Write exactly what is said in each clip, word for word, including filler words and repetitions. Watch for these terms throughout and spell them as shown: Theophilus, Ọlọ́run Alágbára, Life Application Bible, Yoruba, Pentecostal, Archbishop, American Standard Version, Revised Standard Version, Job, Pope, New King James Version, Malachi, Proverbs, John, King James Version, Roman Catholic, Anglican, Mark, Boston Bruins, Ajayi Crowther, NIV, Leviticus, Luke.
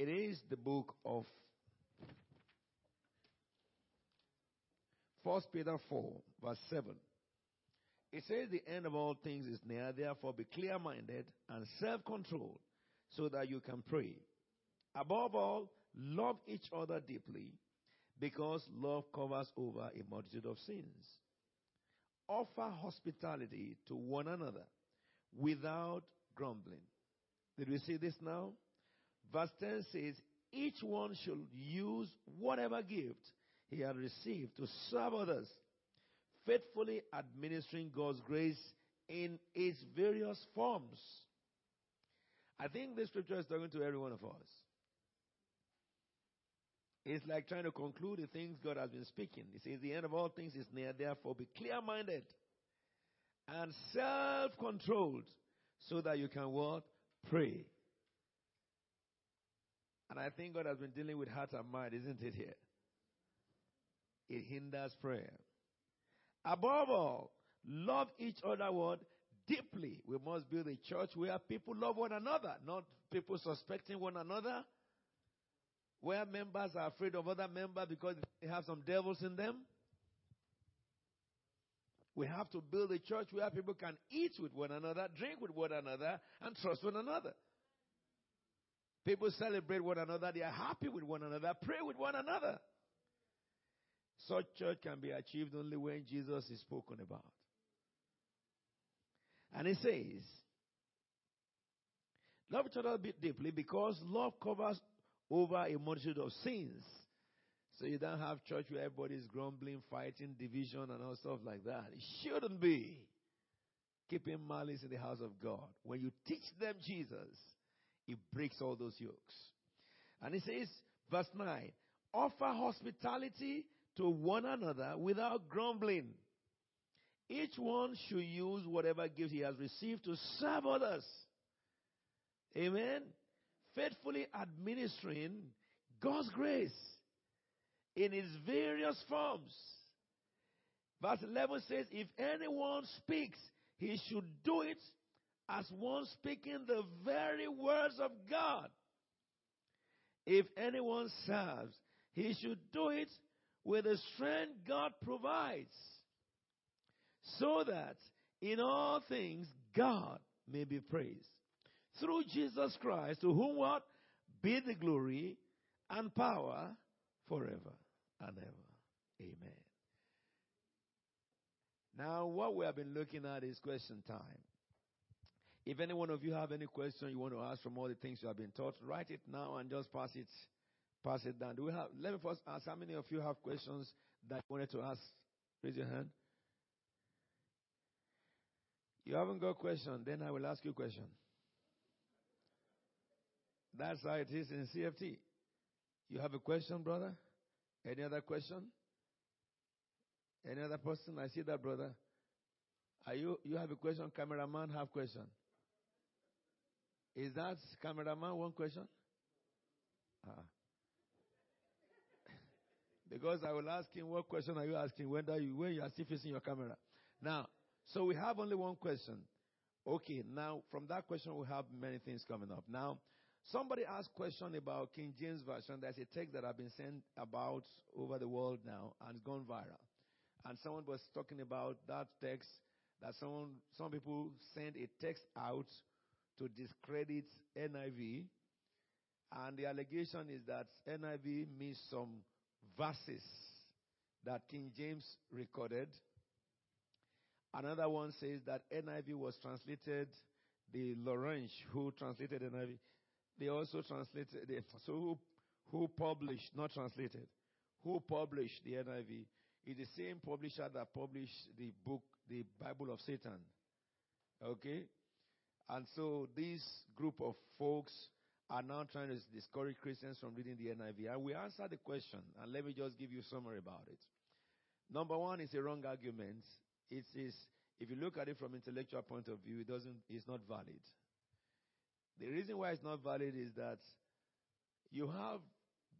It is the book of First Peter four, verse seven. It says the end of all things is near, therefore be clear-minded and self-controlled so that you can pray. Above all, love each other deeply, because love covers over a multitude of sins. Offer hospitality to one another without grumbling. Did we see this now? Verse ten says, each one should use whatever gift he had received to serve others, faithfully administering God's grace in its various forms. I think this scripture is talking to every one of us. It's like trying to conclude the things God has been speaking. It says the end of all things is near, therefore be clear-minded and self-controlled so that you can what? Pray. And I think God has been dealing with heart and mind, isn't it here? It hinders prayer. Above all, love each other what? Deeply. We must build a church where people love one another, not people suspecting one another. Where members are afraid of other members because they have some devils in them. We have to build a church where people can eat with one another, drink with one another, and trust one another. People celebrate one another. They are happy with one another. Pray with one another. Such church can be achieved only when Jesus is spoken about. And it says, love each other deeply because love covers over a multitude of sins. So you don't have church where everybody's grumbling, fighting, division, and all stuff like that. It shouldn't be. Keeping malice in the house of God. When you teach them Jesus, it breaks all those yokes. And it says, verse nine, offer hospitality to one another without grumbling. Each one should use whatever gift he has received to serve others. Amen. Faithfully administering God's grace in its various forms. Verse eleven says, if anyone speaks, he should do it as one speaking the very words of God. If anyone serves, he should do it with the strength God provides, so that in all things God may be praised. Through Jesus Christ, to whom what? Be the glory and power forever and ever. Amen. Now, what we have been looking at is question time. If any one of you have any question you want to ask from all the things you have been taught, write it now and just pass it, pass it down. Do we have? Let me first ask, how many of you have questions that you wanted to ask? Raise your hand. You haven't got a question, then I will ask you a question. That's how it is in C F T. You have a question, brother? Any other question? Any other person? I see that, brother. Are you you have a question? Cameraman, have question. Is that cameraman one question? Ah. Because I will ask him, what question are you asking? When are you when you are still facing your camera? Now, so we have only one question. Okay, now from that question we have many things coming up. Now, somebody asked a question about King James Version. There's a text that I've been sent about over the world now and it's gone viral. And someone was talking about that text, that someone, some people sent a text out to discredit N I V. And the allegation is that N I V missed some verses that King James recorded. Another one says that N I V was translated, the Lawrence who translated N I V. They also translated, they, so who, who published, not translated, who published the N I V is the same publisher that published the book, the Bible of Satan. Okay? And so this group of folks are now trying to discourage Christians from reading the N I V. And we answered the question, and let me just give you a summary about it. Number one, it's a wrong argument. It is, if you look at it from an intellectual point of view, it doesn't, it's not valid. The reason why it's not valid is that you have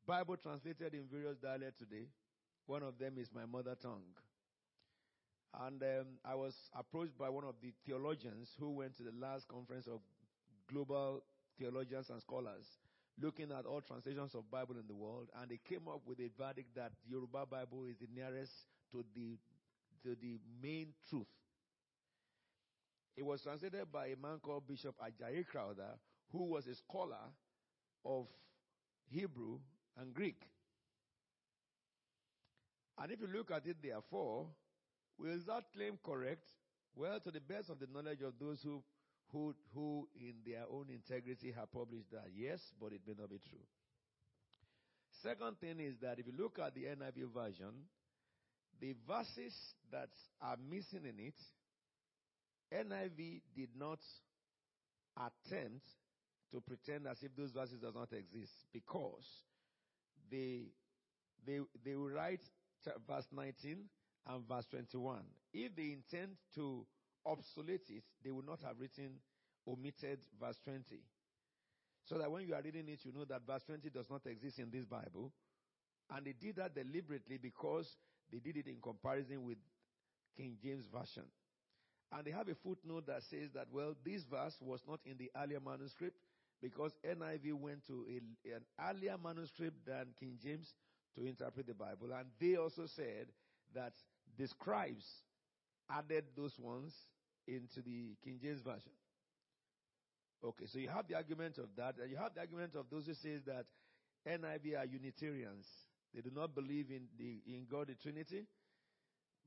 Bible translated in various dialects today. One of them is my mother tongue. And um, I was approached by one of the theologians who went to the last conference of global theologians and scholars looking at all translations of Bible in the world, and they came up with a verdict that the Yoruba Bible is the nearest to the, to the main truth. It was translated by a man called Bishop Ajayi Crowther, who was a scholar of Hebrew and Greek. And if you look at it, therefore, will that claim correct? Well, to the best of the knowledge of those who Who, who in their own integrity have published that. Yes, but it may not be true. Second thing is that if you look at the N I V version, the verses that are missing in it, N I V did not attempt to pretend as if those verses does not exist, because they, they, they will write verse nineteen and verse twenty-one. If they intend to obsolete it, they would not have written omitted verse twenty. So that when you are reading it, you know that verse twenty does not exist in this Bible. And they did that deliberately because they did it in comparison with King James Version. And they have a footnote that says that, well, this verse was not in the earlier manuscript because N I V went to a, an earlier manuscript than King James to interpret the Bible. And they also said that the scribes added those ones into the King James Version. Okay, so you have the argument of that, and you have the argument of those who says that N I V are Unitarians. They do not believe in the in God the Trinity.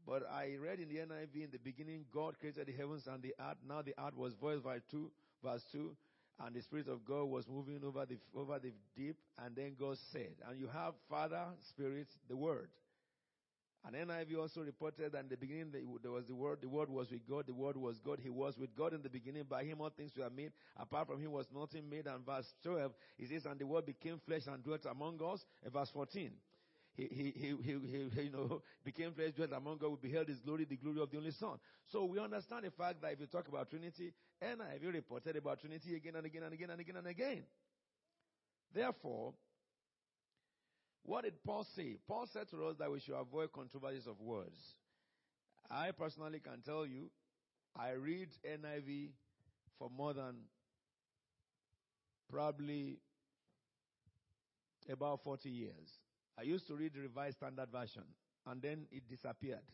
But I read in the N I V, in the beginning, God created the heavens and the earth. Now the earth was void by two, verse two, and the Spirit of God was moving over the over the deep, and then God said, and you have Father, Spirit, the Word. And N I V also reported that in the beginning there was the Word, the Word was with God, the Word was God, He was with God in the beginning, by Him all things were made, apart from Him was nothing made, and verse twelve, it says, and the Word became flesh and dwelt among us, and verse fourteen, He, he, he, he, he you know, became flesh, dwelt among us, we beheld His glory, the glory of the only Son. So we understand the fact that if you talk about Trinity, N I V reported about Trinity again and again and again and again and again. Therefore, what did Paul say? Paul said to us that we should avoid controversies of words. I personally can tell you, I read N I V for more than probably about forty years. I used to read the Revised Standard Version, and then it disappeared.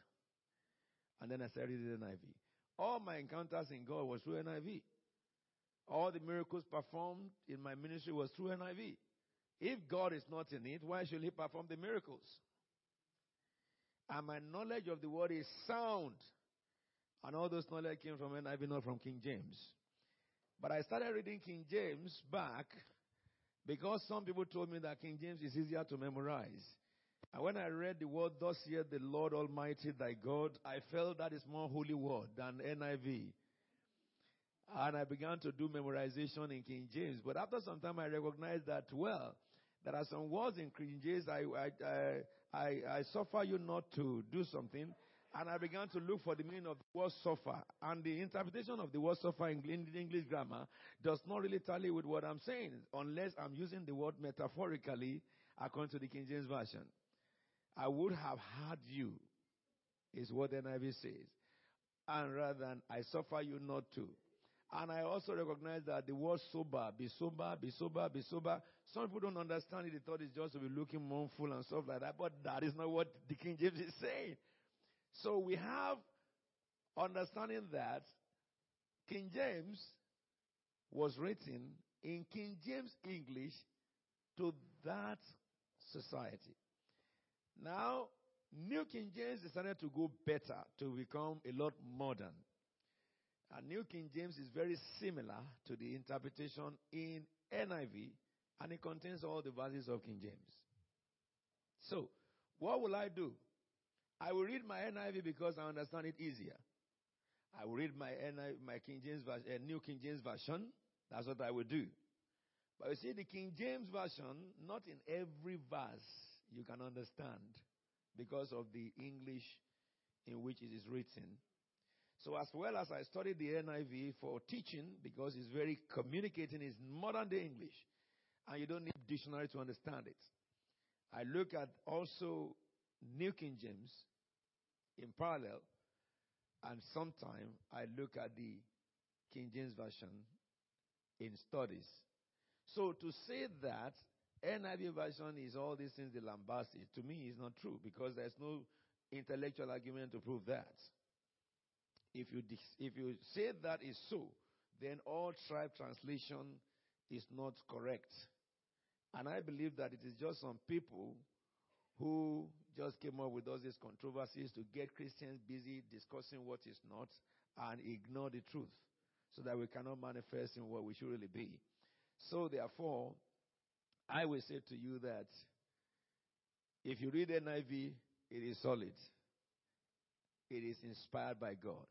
And then I started reading N I V. All my encounters in God was through N I V. All the miracles performed in my ministry was through N I V. If God is not in it, why should He perform the miracles? And my knowledge of the Word is sound. And all those knowledge came from N I V, not from King James. But I started reading King James back because some people told me that King James is easier to memorize. And when I read the word, thus saith the Lord Almighty thy God, I felt that is more holy word than N I V. And I began to do memorization in King James. But after some time, I recognized that, well, there are some words in King James. I, I, I, I, I suffer you not to do something. And I began to look for the meaning of the word suffer. And the interpretation of the word suffer in English grammar does not really tally with what I'm saying, unless I'm using the word metaphorically according to the King James Version. I would have had you, is what N I V says. And rather than I suffer you not to. And I also recognize that the word sober, be sober, be sober, be sober. Some people don't understand it. They thought it's just to be looking mournful and stuff like that. But that is not what the King James is saying. So we have understanding that King James was written in King James English to that society. Now, New King James decided to go better, to become a lot modern. And New King James is very similar to the interpretation in N I V, and it contains all the verses of King James. So, what will I do? I will read my N I V because I understand it easier. I will read my N I V, my King James, uh, New King James Version. That's what I will do. But you see, the King James Version, not in every verse you can understand because of the English in which it is written. So as well as I studied the N I V for teaching, because it's very communicating, it's modern day English, and you don't need dictionary to understand it. I look at also New King James in parallel, and sometimes I look at the King James Version in studies. So to say that N I V version is all these things they lambasted, to me is not true, because there's no intellectual argument to prove that. If you, if you say that is so, then all tribe translation is not correct. And I believe that it is just some people who just came up with all these controversies to get Christians busy discussing what is not and ignore the truth, so that we cannot manifest in what we should really be. So therefore, I will say to you that if you read N I V, it is solid. It is inspired by God.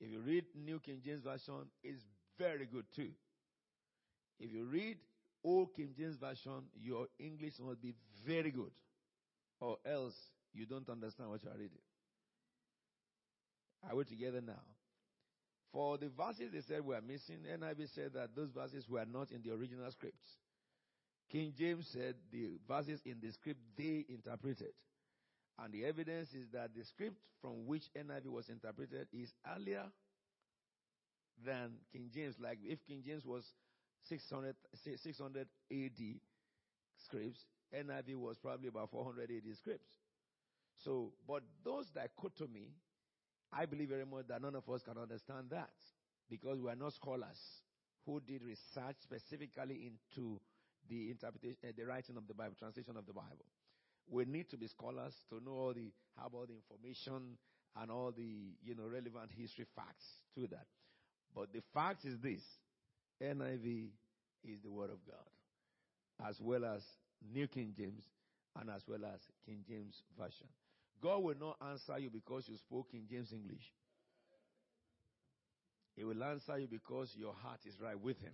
If you read New King James Version, it's very good too. If you read Old King James Version, your English must be very good, or else you don't understand what you are reading. Are we together now? For the verses they said were missing, N I V said that those verses were not in the original script. King James said the verses in the script they interpreted. And the evidence is that the script from which N I V was interpreted is earlier than King James. Like if King James was six hundred, six hundred A D scripts, N I V was probably about four hundred A D scripts. So, but those dichotomy, I believe very much that none of us can understand that, because we are not scholars who did research specifically into the interpretation, uh, the writing of the Bible, translation of the Bible. We need to be scholars to know all the, how about the information and all the, you know, relevant history facts to that. But the fact is this: N I V is the Word of God, as well as New King James and as well as King James Version. God will not answer you because you spoke King James English. He will answer you because your heart is right with Him.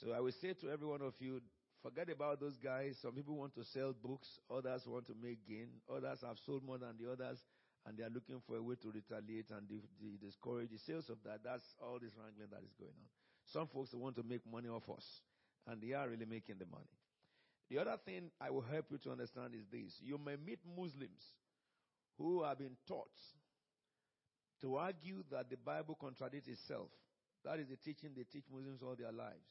So I will say to every one of you, forget about those guys. Some people want to sell books. Others want to make gain. Others have sold more than the others, and they are looking for a way to retaliate and de- de- discourage the sales of that. That's all this wrangling that is going on. Some folks want to make money off us, and they are really making the money. The other thing I will help you to understand is this. You may meet Muslims who have been taught to argue that the Bible contradicts itself. That is the teaching they teach Muslims all their lives.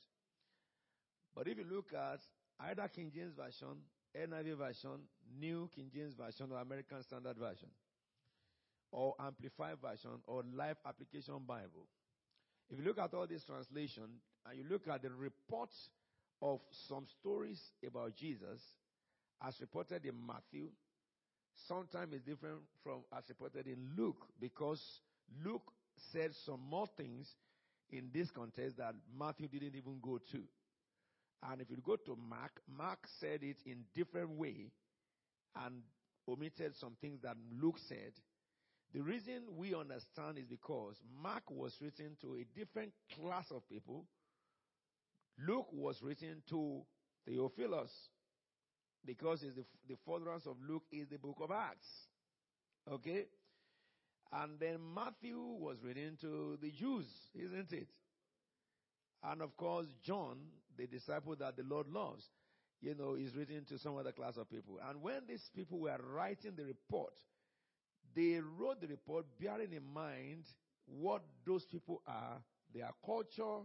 But if you look at either King James Version, N I V Version, New King James Version, or American Standard Version, or Amplified Version, or Life Application Bible, if you look at all this translation, and you look at the reports of some stories about Jesus, as reported in Matthew, sometimes it's different from as reported in Luke, because Luke said some more things in this context that Matthew didn't even go to. And if you go to Mark, Mark said it in different way and omitted some things that Luke said. The reason we understand is because Mark was written to a different class of people. Luke was written to Theophilus, because it's the, the furtherance of Luke is the book of Acts. Okay? And then Matthew was written to the Jews, isn't it? And of course, John, the disciple that the Lord loves, you know, is written to some other class of people. And when these people were writing the report, they wrote the report bearing in mind what those people are, their culture,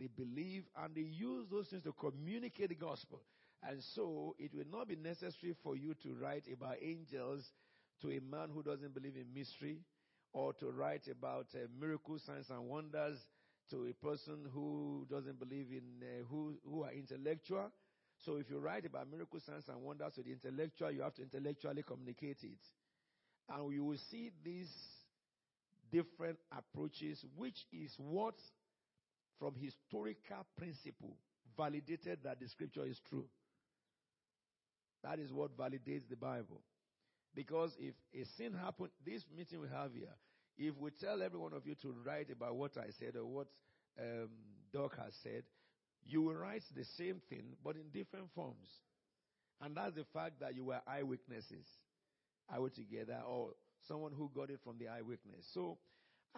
they believe, and they use those things to communicate the gospel. And so it will not be necessary for you to write about angels to a man who doesn't believe in mystery, or to write about uh, miracles, signs, and wonders to a person who doesn't believe in, uh, who, who are intellectual. So if you write about miracles, signs, and wonders to the intellectual, you have to intellectually communicate it. And you will see these different approaches, which is what, from historical principle, validated that the scripture is true. That is what validates the Bible. Because if a sin happened, this meeting we have here, if we tell every one of you to write about what I said or what um, Doc has said, you will write the same thing, but in different forms. And that's the fact that you were eyewitnesses. I were together, or someone who got it from the eyewitness. So,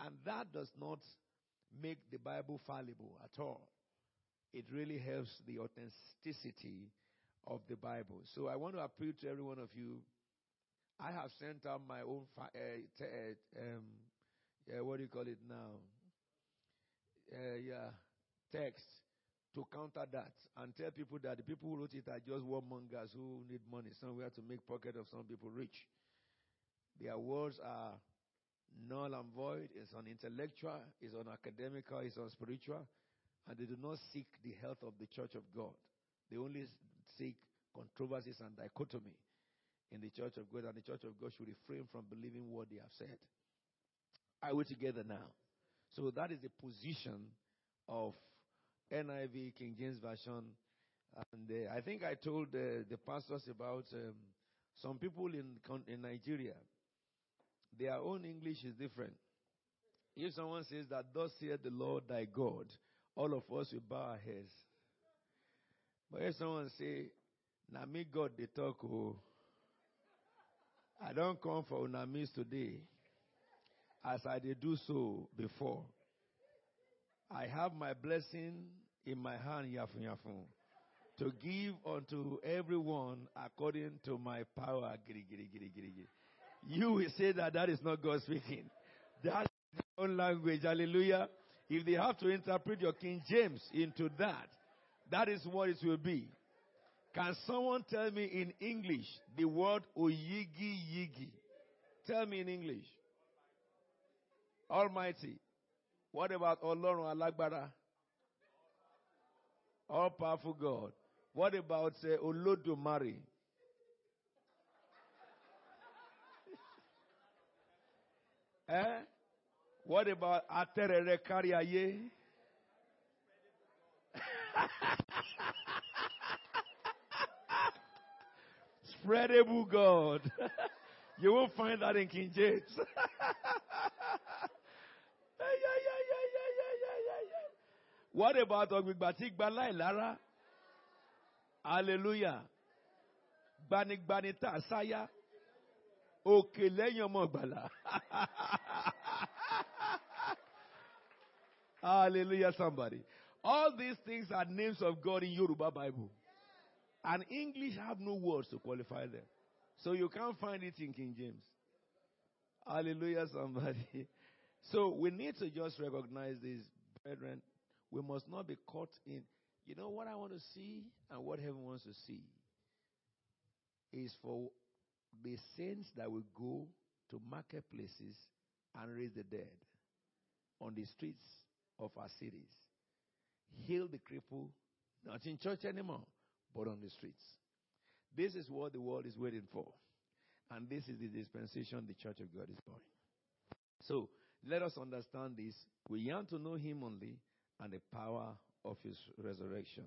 and that does not make the Bible fallible at all. It really helps the authenticity of the Bible. So I want to appeal to every one of you. I have sent out my own, uh, t- uh, um, yeah, what do you call it now? Uh, yeah, text to counter that and tell people that the people who wrote it are just warmongers who need money somewhere to make pocket of some people rich. Their words are null and void, it's unintellectual, it's unacademical, it's unspiritual, and they do not seek the health of the church of God. They only seek controversies and dichotomy in the church of God, and the church of God should refrain from believing what they have said. Are we together now? So that is the position of N I V, King James Version, and uh, I think I told uh, the pastors about um, some people in in Nigeria. Their own English is different. If someone says that thus saith the Lord thy God, all of us will bow our heads. But if someone say, "Na me God they talk, oh, I don't come for una miss today, as I did do so before. I have my blessing in my hand, yafun yafun, to give unto everyone according to my power." Giri, giri, giri, giri, giri. You will say that that is not God speaking. That's their own language. Hallelujah. If they have to interpret your King James into that, that is what it will be. Can someone tell me in English the word oyigi yigi? Tell me in English. Almighty. What about Ọlọ́run Alágbára? All-powerful God. What about uh, Olódùmarè? Eh? What about Atẹ́rẹrẹ kárí ayé? Spreadable God. You won't find that in King James. What about Ogbigbati Gbala Ilara? Hallelujah. Gbanigbanita Saya. Okeleyan mo Gbala. Hallelujah, somebody. All these things are names of God in Yoruba Bible. And English have no words to qualify them. So you can't find it in King James. Hallelujah, somebody. So we need to just recognize these, brethren. We must not be caught in, you know what I want to see and what heaven wants to see is for the saints that will go to marketplaces and raise the dead on the streets of our cities. Heal the cripple, not in church anymore, but on the streets. This is what the world is waiting for. And this is the dispensation the church of God is pouring. So, let us understand this. We yearn to know him only and the power of his resurrection.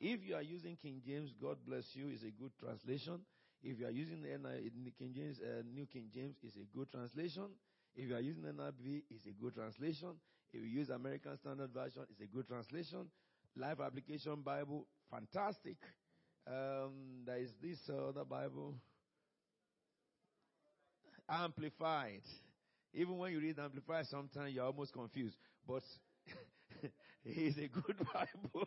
If you are using King James, God bless you, is a good translation. If you are using the N I V, King James, uh, New King James, is a good translation. If you are using the N I V, it's a good translation. If you use American Standard Version, it's a good translation. Life Application Bible, fantastic. Um, there is this other Bible, Amplified. Even when you read Amplified, sometimes you're almost confused. But it's a good Bible.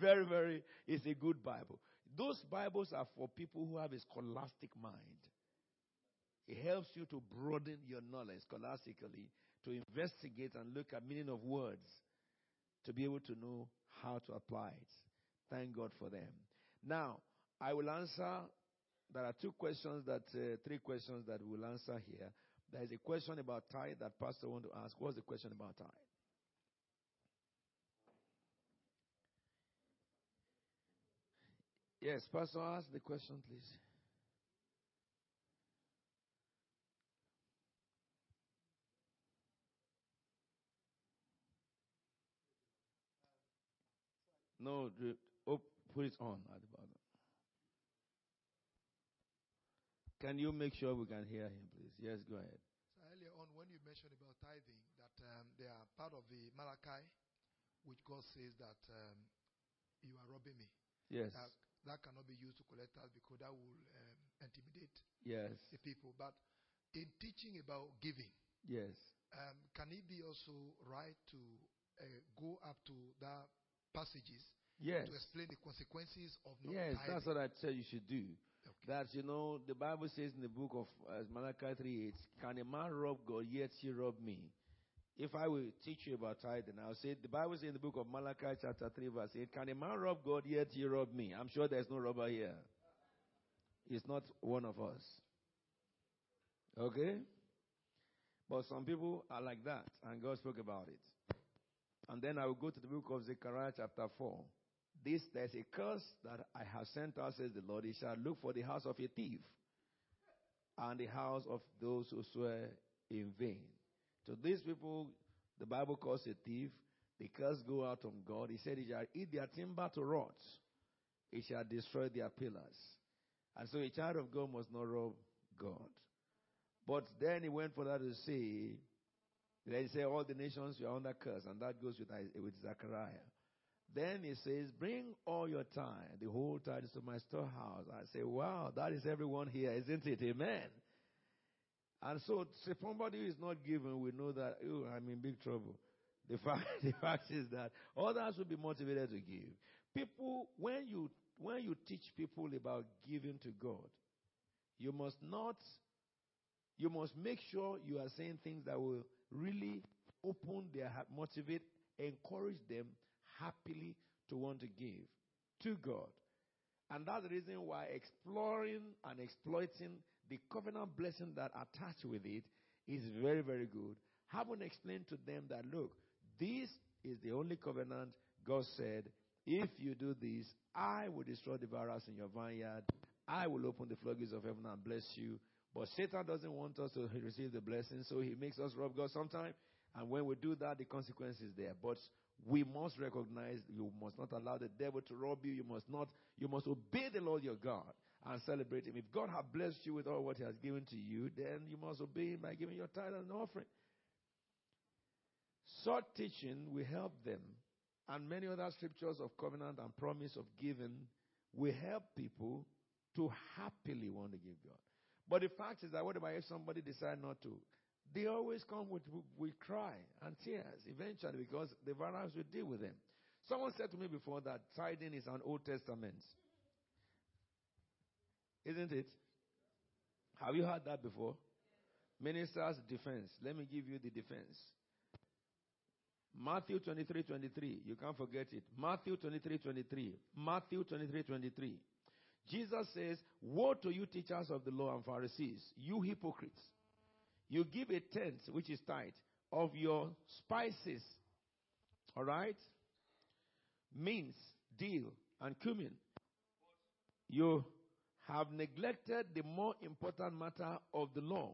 Very, very, it's a good Bible. Those Bibles are for people who have a scholastic mind. It helps you to broaden your knowledge scholastically, to investigate and look at meaning of words, to be able to know how to apply it. Thank God for them. Now, I will answer. There are two questions that, uh, three questions that we'll answer here. There is a question about tithe that pastor want to ask. What's the question about tithe? Yes, pastor, ask the question, please. No, oh, put it on at the bottom. Can you make sure we can hear him, please? Yes, go ahead. So earlier on, when you mentioned about tithing, that um, they are part of the Malachi, which God says that um, you are robbing me. Yes. That, that cannot be used to collect tithe because that will um, intimidate yes. the people. But in teaching about giving, yes, um, can it be also right to uh, go up to that passages yes. to explain the consequences of not yes, tithing? That's what I said you should do. Okay. That, you know, the Bible says in the book of uh, Malachi three eight, can a man rob God, yet he robbed me? If I will teach you about tithing, I'll say, the Bible says in the book of Malachi chapter three verse eight, can a man rob God, yet he rob me? I'm sure there's no robber here. He's not one of us. Okay? But some people are like that, and God spoke about it. And then I will go to the book of Zechariah chapter four. This, there's a curse that I have sent out, says the Lord. He shall look for the house of a thief, and the house of those who swear in vain. So these people, the Bible calls a thief, the curse go out on God. He said, he shall eat their timber to rot. He shall destroy their pillars. And so a child of God must not rob God. But then he went further to say, then he said, all the nations are under curse. And that goes with, with Zechariah. Then he says, bring all your tithe, the whole tithe to my storehouse. I say, wow, that is everyone here, isn't it? Amen. And so, so somebody who is not given, we know that, oh, I'm in big trouble. The fact, the fact is that others will be motivated to give. People, when you, when you teach people about giving to God, you must not, you must make sure you are saying things that will really open their heart, motivate, encourage them happily to want to give to God. And that's the reason why exploring and exploiting the covenant blessing that attached with it is very, very good. Having explained to them that, look, this is the only covenant God said, if you do this, I will destroy the virus in your vineyard. I will open the floodgates of heaven and bless you. But Satan doesn't want us to receive the blessing, so he makes us rob God sometimes. And when we do that, the consequence is there. But we must recognize, you must not allow the devil to rob you. You must not, you must obey the Lord your God and celebrate him. If God has blessed you with all what he has given to you, then you must obey him by giving your tithe and offering. Such teaching will help them, and many other scriptures of covenant and promise of giving will help people to happily want to give God. But the fact is that what about if somebody decides not to? They always come with, with, with cry and tears eventually, because the virus will deal with them. Someone said to me before that tithing is an Old Testament. Isn't it? Have you heard that before? Minister's defense. Let me give you the defense. Matthew twenty-three, twenty-three. You can't forget it. Matthew twenty-three, twenty-three. Matthew twenty-three, twenty-three. Jesus says, woe to you teachers of the law and Pharisees, you hypocrites. You give a tenth, which is tithe, of your spices, all right? Mint, dill, and cumin. You have neglected the more important matter of the law,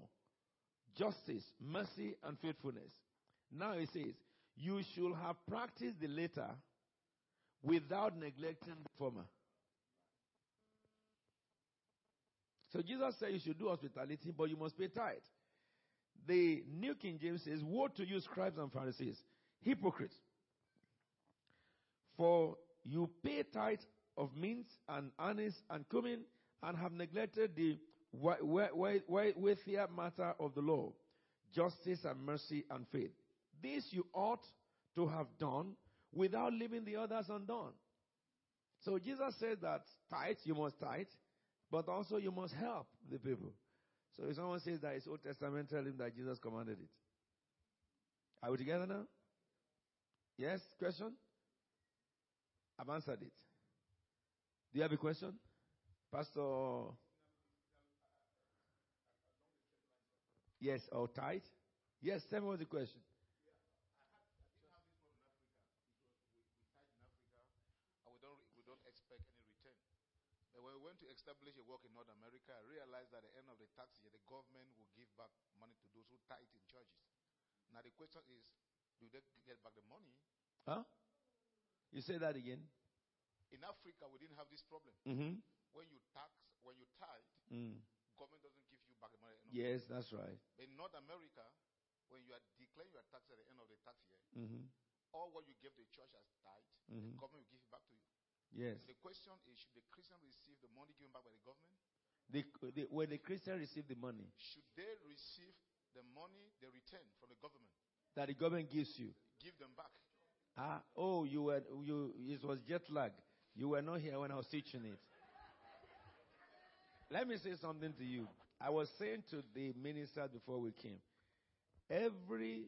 justice, mercy, and faithfulness. Now it says, you should have practiced the latter without neglecting the former. So Jesus said you should do hospitality, but you must pay tithe. The New King James says, woe to you, scribes and Pharisees, hypocrites. For you pay tithe of mint and anise and cumin, and have neglected the weightier matter of the law, justice and mercy and faith. This you ought to have done without leaving the others undone. So Jesus says that tithe, you must tithe, but also you must help the people. So if someone says that it's Old Testament, tell him that Jesus commanded it. Are we together now? Yes? Question? I've answered it. Do you have a question? Pastor? Yes, or tithe? Yes, tell me what's the question. When we went to establish a work in North America, I realized that at the end of the tax year, the government will give back money to those who tithe in churches. Now the question is, do they get back the money? Huh? You say that again? In Africa, we didn't have this problem. Mm-hmm. When you tax, when you tithe, mm. government doesn't give you back the money. Yes, that's right. But in North America, when you are declaring your tax at the end of the tax year, mm-hmm. all what you give the church as tithe, mm-hmm. the government will give it back to you. Yes. The question is, should the Christian receive the money given back by the government? The, the, when the Christian receive the money, should they receive the money they return from the government? That the government gives you? Give them back. Ah, oh, you were, you, it was jet lag. You were not here when I was teaching it. Let me say something to you. I was saying to the minister before we came, every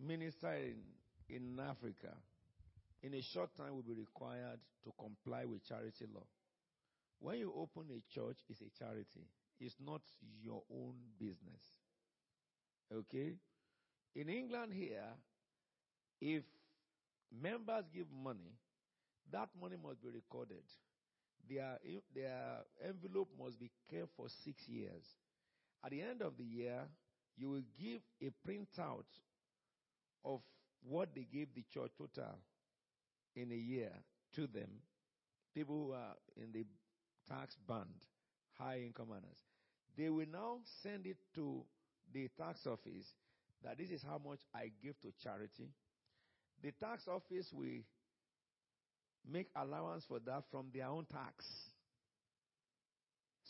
minister in, in Africa, in a short time will be required to comply with charity law. When you open a church, it's a charity. It's not your own business. Okay? In England here, if members give money, that money must be recorded. Their, their envelope must be kept for six years. At the end of the year, you will give a printout of what they gave the church total in a year to them. People who are in the tax band, high income earners. They will now send it to the tax office that this is how much I give to charity. The tax office will make allowance for that from their own tax.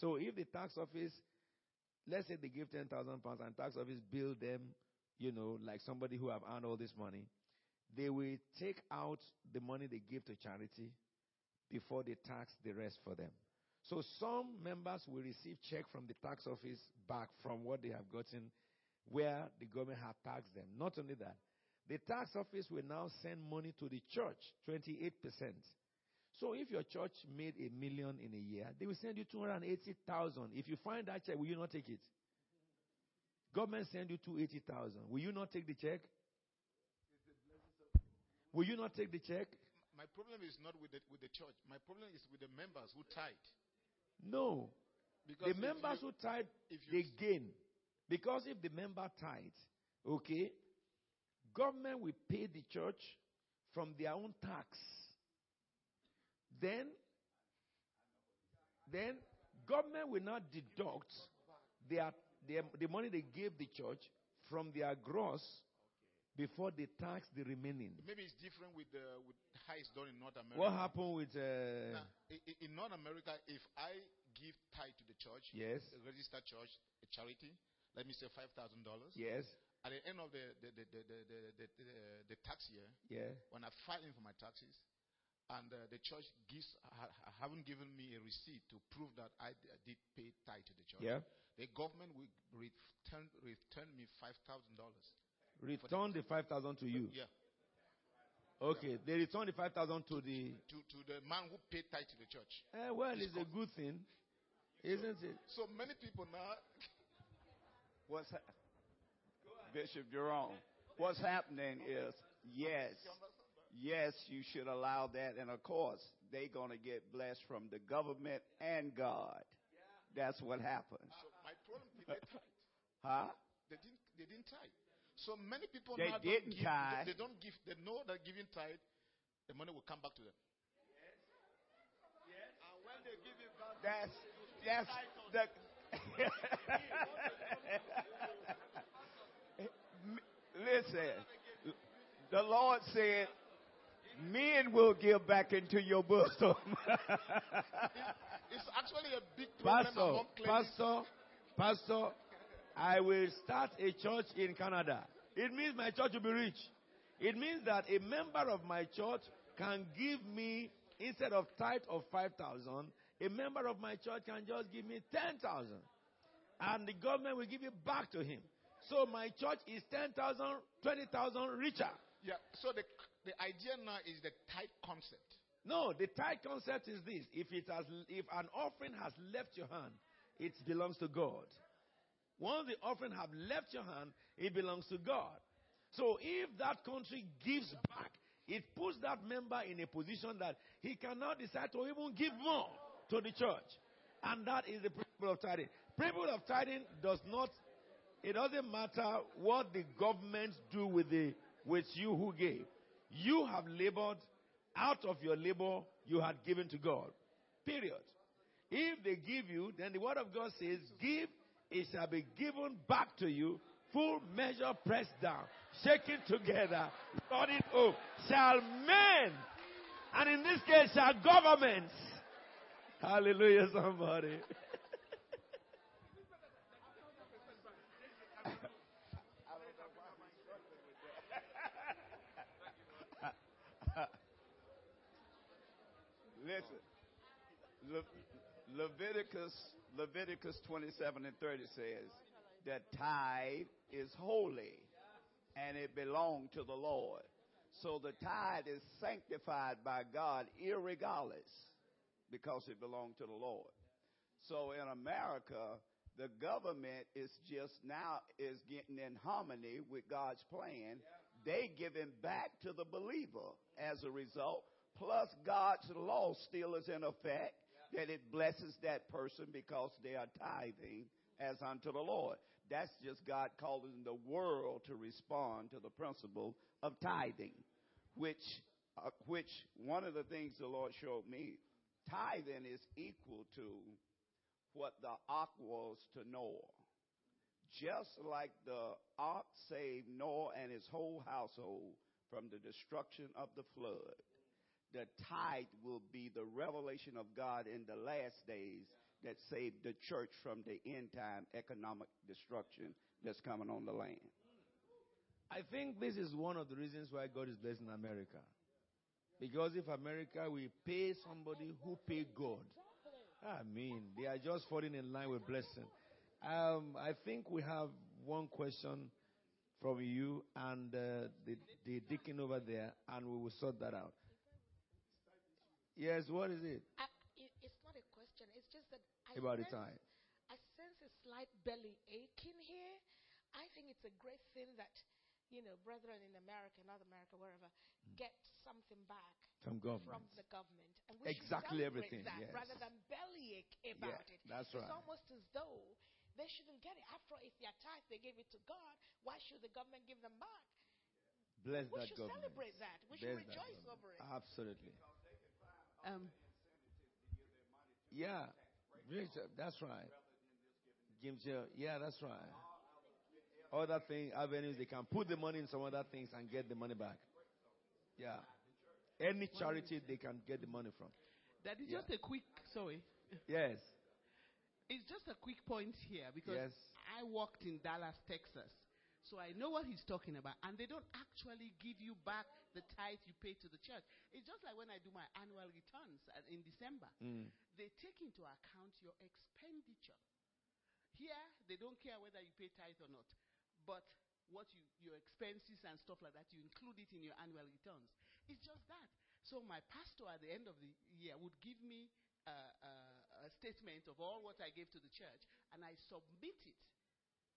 So if the tax office, let's say they give ten thousand pounds and tax office bill them, you know, like somebody who have earned all this money, they will take out the money they give to charity before they tax the rest for them. So some members will receive check from the tax office back from what they have gotten where the government had taxed them. Not only that, the tax office will now send money to the church, twenty-eight percent. So if your church made a million in a year, they will send you two hundred eighty thousand. If you find that check, will you not take it? Government send you two hundred eighty thousand. Will you not take the check? Will you not take the check? My problem is not with the, with the church. My problem is with the members who tithe. No. Because the members you, who tithe, they gain. Because if the member tithe, okay, government will pay the church from their own tax. Then, then government will not deduct their, their, the money they gave the church from their gross before they tax the remaining. Maybe it's different with uh, with how it's done in North America. What happened with... Uh, now, in, in North America, if I give tithe to the church, yes, a registered church, a charity, let me say five thousand dollars. Yes. At the end of the the, the, the, the, the, the, the tax year, yeah, when I'm filing for my taxes, and uh, the church gives, ha, haven't given me a receipt to prove that I, d- I did pay tithe to the church, yeah, the government will return, return me five thousand dollars. Return the five thousand to you. Yeah. Okay, yeah. They return the five thousand to the... To, to the man who paid tithe to the church. Eh, well, it's, it's a good thing, isn't so, it? So many people now... What's ha- Bishop Jerome, what's happening is, yes, yes, you should allow that. And of course, they're going to get blessed from the government and God. That's what happens. So my problem is they tithe. Huh? They didn't, they didn't tithe. So many people they now didn't give, tithe. They, they don't give. They know that giving tithe, the money will come back to them. Yes. Yes. And when they give it back, that's that's the. Listen, the Lord said, "Men will give back into your bosom." It's actually a big problem among clergy. Pastor, pastor. I will start a church in Canada. It means my church will be rich. It means that a member of my church can give me, instead of tithe of five thousand, a member of my church can just give me ten thousand. And the government will give it back to him. So my church is ten thousand, twenty thousand richer. Yeah, so the, the idea now is the tithe concept. No, the tithe concept is this. If, it has, if an offering has left your hand, it belongs to God. Once the offering have left your hand, it belongs to God. So if that country gives back, it puts that member in a position that he cannot decide to even give more to the church. And that is the principle of tithing. Principle of tithing does not, it doesn't matter what the governments do with the with you who gave. You have labored, out of your labor you had given to God. Period. If they give you, then the word of God says, give, it shall be given back to you, full measure pressed down, shaken together, loaded up. Shall men, and in this case, shall governments. Hallelujah, somebody. Listen. Look. Leviticus Leviticus twenty-seven and thirty says that tithe is holy and it belonged to the Lord. So the tithe is sanctified by God irregardless because it belonged to the Lord. So in America, the government is just now is getting in harmony with God's plan. They giving back to the believer as a result. Plus God's law still is in effect that it blesses that person because they are tithing as unto the Lord. That's just God calling the world to respond to the principle of tithing, which uh, which one of the things the Lord showed me, tithing is equal to what the ark was to Noah. Just like the ark saved Noah and his whole household from the destruction of the flood, the tithe will be the revelation of God in the last days that saved the church from the end-time economic destruction that's coming on the land. I think this is one of the reasons why God is blessing America. Because if America will pay somebody who pay God, I mean, they are just falling in line with blessing. Um, I think we have one question from you and uh, the, the deacon over there, and we will sort that out. Yes, what is it? I, it's not a question. It's just that I about sense, the time. I sense a slight belly aching here. I think it's a great thing that, you know, brethren in America, North America, wherever, mm. get something back from government. From the government. And we exactly everything. That, yes. Rather than bellyache about yeah, it. That's right. It's almost as though they shouldn't get it. After all, if they're tithe, they gave it to God. Why should the government give them back? Bless we that should government. Celebrate that. We Bless should rejoice over it. Absolutely. Um, yeah, that's right. Yeah, that's right. Other things, avenues, they can put the money in some other things and get the money back. Yeah. Any charity they can get the money from. That is yeah. just a quick, sorry. Yes. It's just a quick point here because yes. I worked in Dallas, Texas. So I know what he's talking about. And they don't actually give you back the tithe you pay to the church. It's just like when I do my annual returns in December. Mm. They take into account your expenditure. Here, they don't care whether you pay tithe or not. But what you, your expenses and stuff like that, you include it in your annual returns. It's just that. So my pastor at the end of the year would give me uh, uh, a statement of all what I gave to the church. And I submit it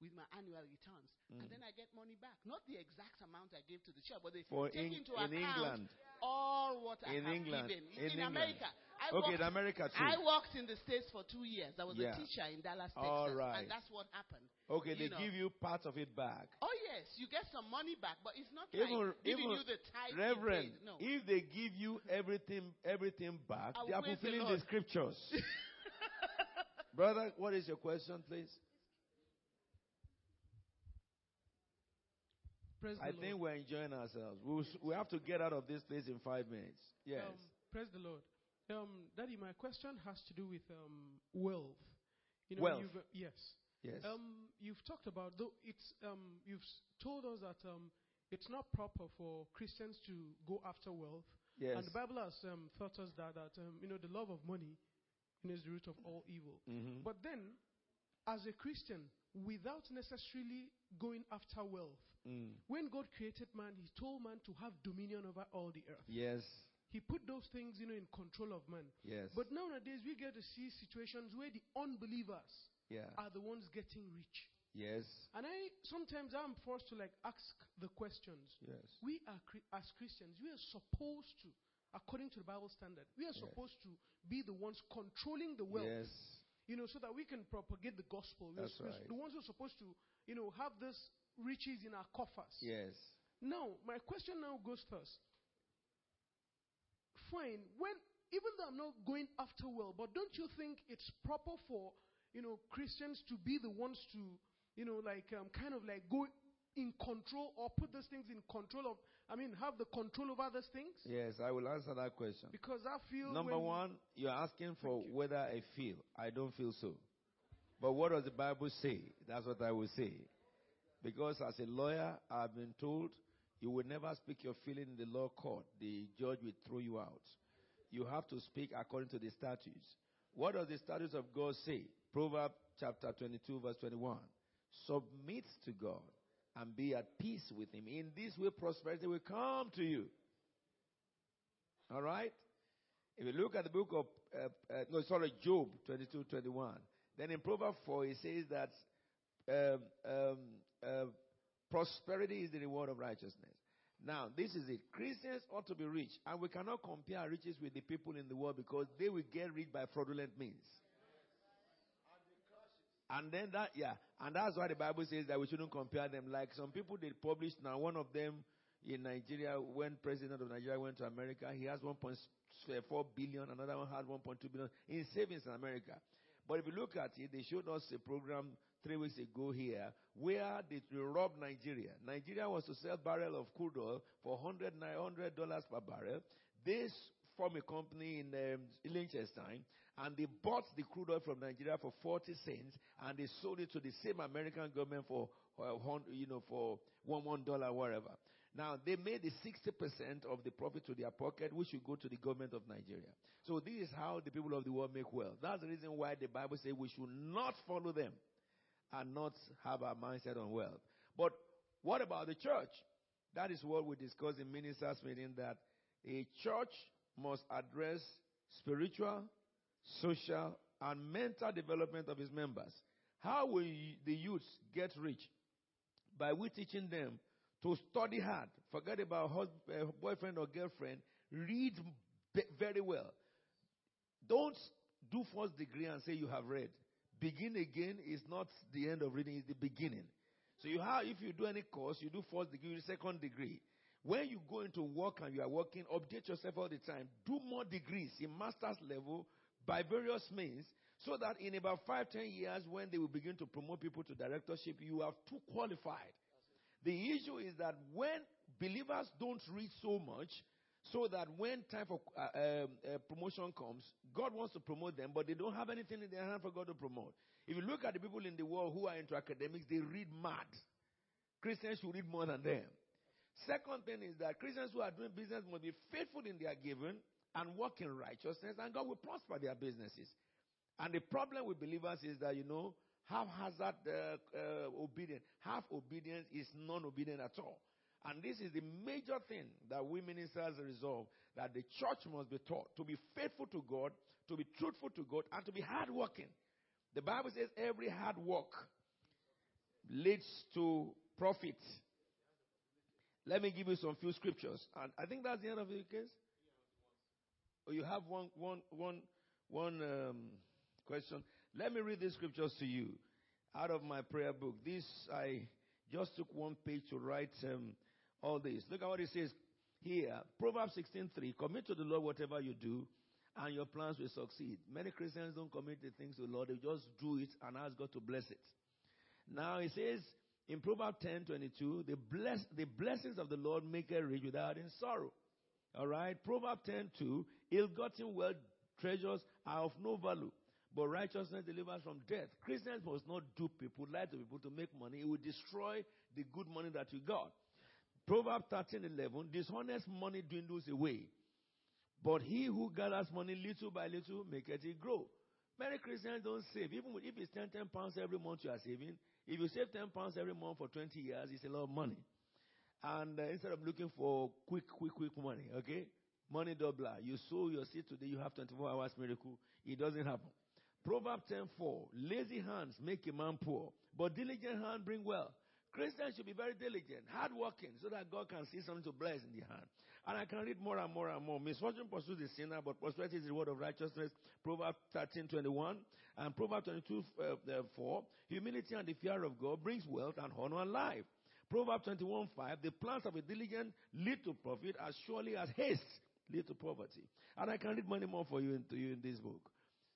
with my annual returns, mm. and then I get money back. Not the exact amount I gave to the church, but they For take in, into in account England. all what I in have England. given. In, in England. America. I okay, worked, in America too. I worked in the States for two years. I was yeah. a teacher in Dallas, Texas, All right. and that's what happened. Okay, you they know. give you part of it back. Oh, yes, you get some money back, but it's not even, like giving even you the tithe. Reverend, no. if they give you everything everything back, I'll they are fulfilling the, the scriptures. Brother, what is your question, please? Praise I think we're enjoying ourselves. We'll, we have to get out of this place in five minutes. Yes. Um, praise the Lord. Um, Daddy, my question has to do with um, wealth. You know, wealth. You've, uh, yes. Yes. Um, you've talked about, though it's, um, you've told us that um, it's not proper for Christians to go after wealth. Yes. And the Bible has um, taught us that, that um, you know, the love of money you know, is the root of all evil. Mm-hmm. But then, as a Christian, without necessarily going after wealth. Mm. When God created man, he told man to have dominion over all the earth. Yes. He put those things, you know, in control of man. Yes. But nowadays, we get to see situations where the unbelievers yeah. are the ones getting rich. Yes. And I, sometimes I'm forced to, like, ask the questions. Yes. We are, as Christians, we are supposed to, according to the Bible standard, we are supposed yes. to be the ones controlling the wealth. Yes. You know, so that we can propagate the gospel. That's right. The ones who are supposed to, you know, have these riches in our coffers. Yes. Now, my question now goes first. Fine. When, even though I'm not going after well, but don't you think it's proper for, you know, Christians to be the ones to, you know, like, um, kind of like go in control or put those things in control of, I mean, have the control over those things? Yes, I will answer that question. Because I feel... Number one, you're asking for you. whether I feel. I don't feel so. But what does the Bible say? That's what I will say. Because as a lawyer, I've been told you will never speak your feeling in the law court. The judge will throw you out. You have to speak according to the statutes. What does the statutes of God say? Proverbs chapter twenty-two verse twenty-one. Submit to God. and be at peace with him. In this way, prosperity will come to you. All right? If you look at the book of, uh, uh, no, sorry, Job twenty-two, twenty-one. Then in Proverbs four, it says that um, um, uh, prosperity is the reward of righteousness. Now, this is it. Christians ought to be rich. And we cannot compare riches with the people in the world because they will get rich by fraudulent means. And then that, yeah, and that's why the Bible says that we shouldn't compare them. Like some people they published now, one of them in Nigeria, when president of Nigeria went to America, he has one point four billion, another one had one point two billion in savings in America. But if you look at it, they showed us a program three weeks ago here where they robbed Nigeria. Nigeria was to sell a barrel of crude oil for one hundred dollars per barrel. This formed a company in um, Liechtenstein, and they bought the crude oil from Nigeria for forty cents, and they sold it to the same American government for, uh, you know, for one, one dollar, whatever. Now, they made the sixty percent of the profit to their pocket, which should go to the government of Nigeria. So this is how the people of the world make wealth. That's the reason why the Bible says we should not follow them and not have our mindset on wealth. But what about the church? That is what we discussed in ministers' meeting, that a church must address spiritual, social, and mental development of its members. How will the youth get rich? By we teaching them to study hard, forget about husband, boyfriend or girlfriend, read very well. Don't do first degree and say you have read. Begin again is not the end of reading, it's the beginning. So you have, if you do any course, you do first degree, you do second degree. When you go into work and you are working, update yourself all the time. Do more degrees in master's level by various means so that in about five, ten years when they will begin to promote people to directorship, you are too qualified. The issue is that when believers don't read so much so that when time for uh, uh, promotion comes, God wants to promote them, but they don't have anything in their hand for God to promote. If you look at the people in the world who are into academics, they read mad. Christians should read more than them. Second thing is that Christians who are doing business must be faithful in their giving and work in righteousness, and God will prosper their businesses. And the problem with believers is that, you know, haphazard uh, uh, obedience. Half obedience is non-obedient at all. And this is the major thing that we ministers resolve, that the church must be taught to be faithful to God, to be truthful to God, and to be hardworking. The Bible says every hard work leads to profit. Let me give you some few scriptures. And I think that's the end of the case. Oh, you have one, one, one, one um, question. Let me read these scriptures to you out of my prayer book. This, I just took one page to write um, all this. Look at what it says here. Proverbs sixteen three. Commit to the Lord whatever you do, and your plans will succeed. Many Christians don't commit the things to the Lord. They just do it and ask God to bless it. Now it says, in Proverbs ten twenty-two, the, bless, the blessings of the Lord make a rich without any sorrow. All right. Proverbs ten two, ill-gotten wealth treasures are of no value, but righteousness delivers from death. Christians must not dupe people, lie to people to make money. It will destroy the good money that you got. Proverbs thirteen eleven, dishonest money dwindles away, but he who gathers money little by little maketh it grow. Many Christians don't save. Even if it's ten pounds every month you are saving, if you save ten pounds every month for twenty years, it's a lot of money. And uh, instead of looking for quick, quick, quick money, okay? Money doubler. You sow your seed today, you have twenty-four hours miracle. It doesn't happen. Proverbs ten four. Lazy hands make a man poor, but diligent hands bring wealth. Christians should be very diligent, hardworking, so that God can see something to bless in the hand. And I can read more and more and more. Misfortune pursues the sinner, but prosperity is the reward of righteousness. Proverbs thirteen twenty-one and Proverbs twenty-two four. Humility and the fear of God brings wealth and honor and life. Proverbs twenty-one five. The plans of a diligent lead to profit as surely as haste lead to poverty. And I can read many more for you in, to you in this book.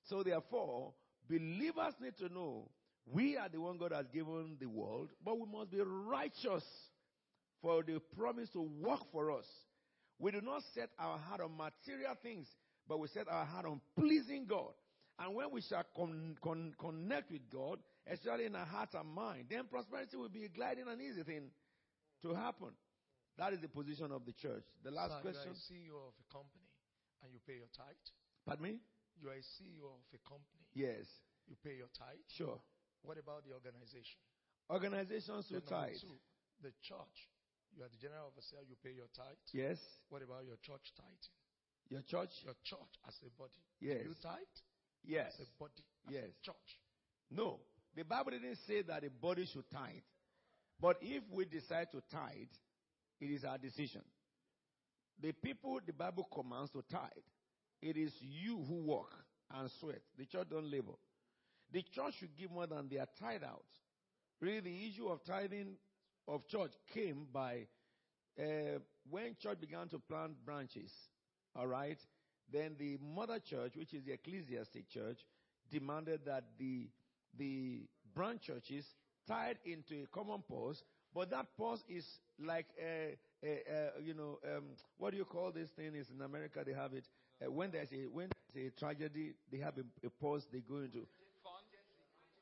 So therefore, believers need to know we are the one God has given the world, but we must be righteous for the promise to work for us. We do not set our heart on material things, but we set our heart on pleasing God. And when we shall con- con- connect with God, especially in our heart and mind, then prosperity will be a gliding and easy thing to happen. That is the position of the church. The last Sir, question. You are a C E O of a company and you pay your tithe. Pardon me? You are a C E O of a company. Yes. You pay your tithe. Sure. What about the organization? Organizations will tithe. Two, the church, you are the general overseer, you pay your tithe. Yes. What about your church tithing? Your church? Your church as a body. Yes. You tithe? Yes. As a body. As yes. A church. No. The Bible didn't say that a body should tithe. But if we decide to tithe, it is our decision. The people the Bible commands to tithe, it is you who work and sweat. The church don't labor. The church should give more than they are tithe out. Really, the issue of tithing of church came by uh, when church began to plant branches. All right? Then the mother church, which is the ecclesiastic church, demanded that the, the branch churches tied into a common purse, but that purse is like a, a, a you know, um, what do you call this thing? Is in America they have it. Uh, when there's a when there's a tragedy, they have a, a purse they go into.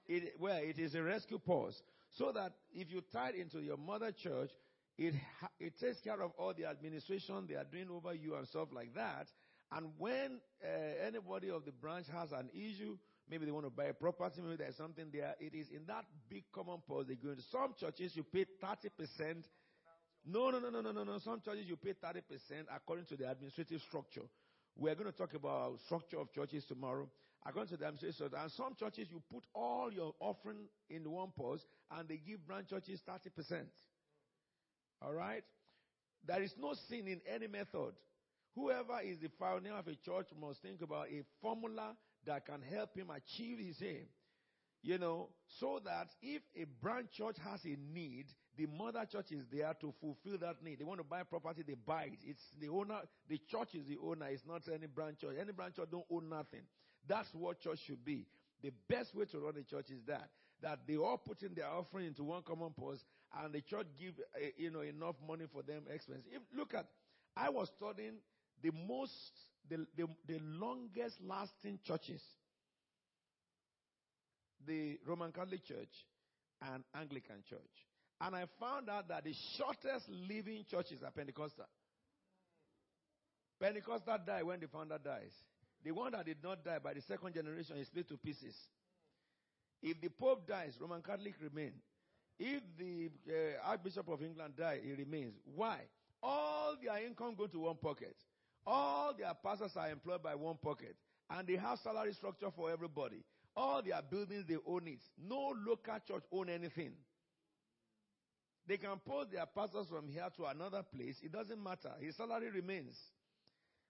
It, well, it is a rescue purse, so that if you tie it into your mother church, it it takes care of all the administration they are doing over you and stuff like that. And when uh, anybody of the branch has an issue, maybe they want to buy a property, maybe there's something there, it is in that big common purse they go into. Some churches you pay thirty percent. No, no, no, no, no, no, no. Some churches you pay thirty percent according to the administrative structure. We're going to talk about structure of churches tomorrow. According to the administrative structure. And some churches you put all your offering in one purse and they give branch churches thirty percent. All right? There is no sin in any method. Whoever is the founder of a church must think about a formula that can help him achieve his aim. You know, so that if a branch church has a need, the mother church is there to fulfill that need. They want to buy property, they buy it. It's the owner, the church is the owner, it's not any branch church. Any branch church don't own nothing. That's what church should be. The best way to run a church is that. That they all put in their offering into one common purse and the church give, you know, enough money for them expense. If, look at, I was studying the most, the, the, the longest lasting churches. The Roman Catholic Church and Anglican Church. And I found out that the shortest living churches are Pentecostal. Pentecostal die when the founder dies. The one that did not die by the second generation is split to pieces. If the Pope dies, Roman Catholic remain. If the uh, Archbishop of England dies, he remains. Why? All their income go to one pocket. All their pastors are employed by one pocket. And they have salary structure for everybody. All their buildings, they own it. No local church own anything. They can post their pastors from here to another place. It doesn't matter. His salary remains.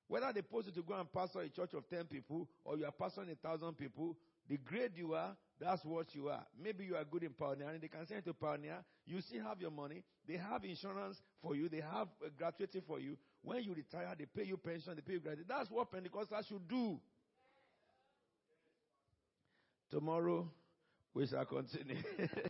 Whether they post you to go and pastor a church of ten people or you are pastoring a thousand people, the grade you are, that's what you are. Maybe you are good in pioneering. They can send you to pioneer. You still have your money. They have insurance for you. They have gratuity for you. When you retire, they pay you pension. They pay you gratuity. That's what Pentecostal should do. Tomorrow, we shall continue.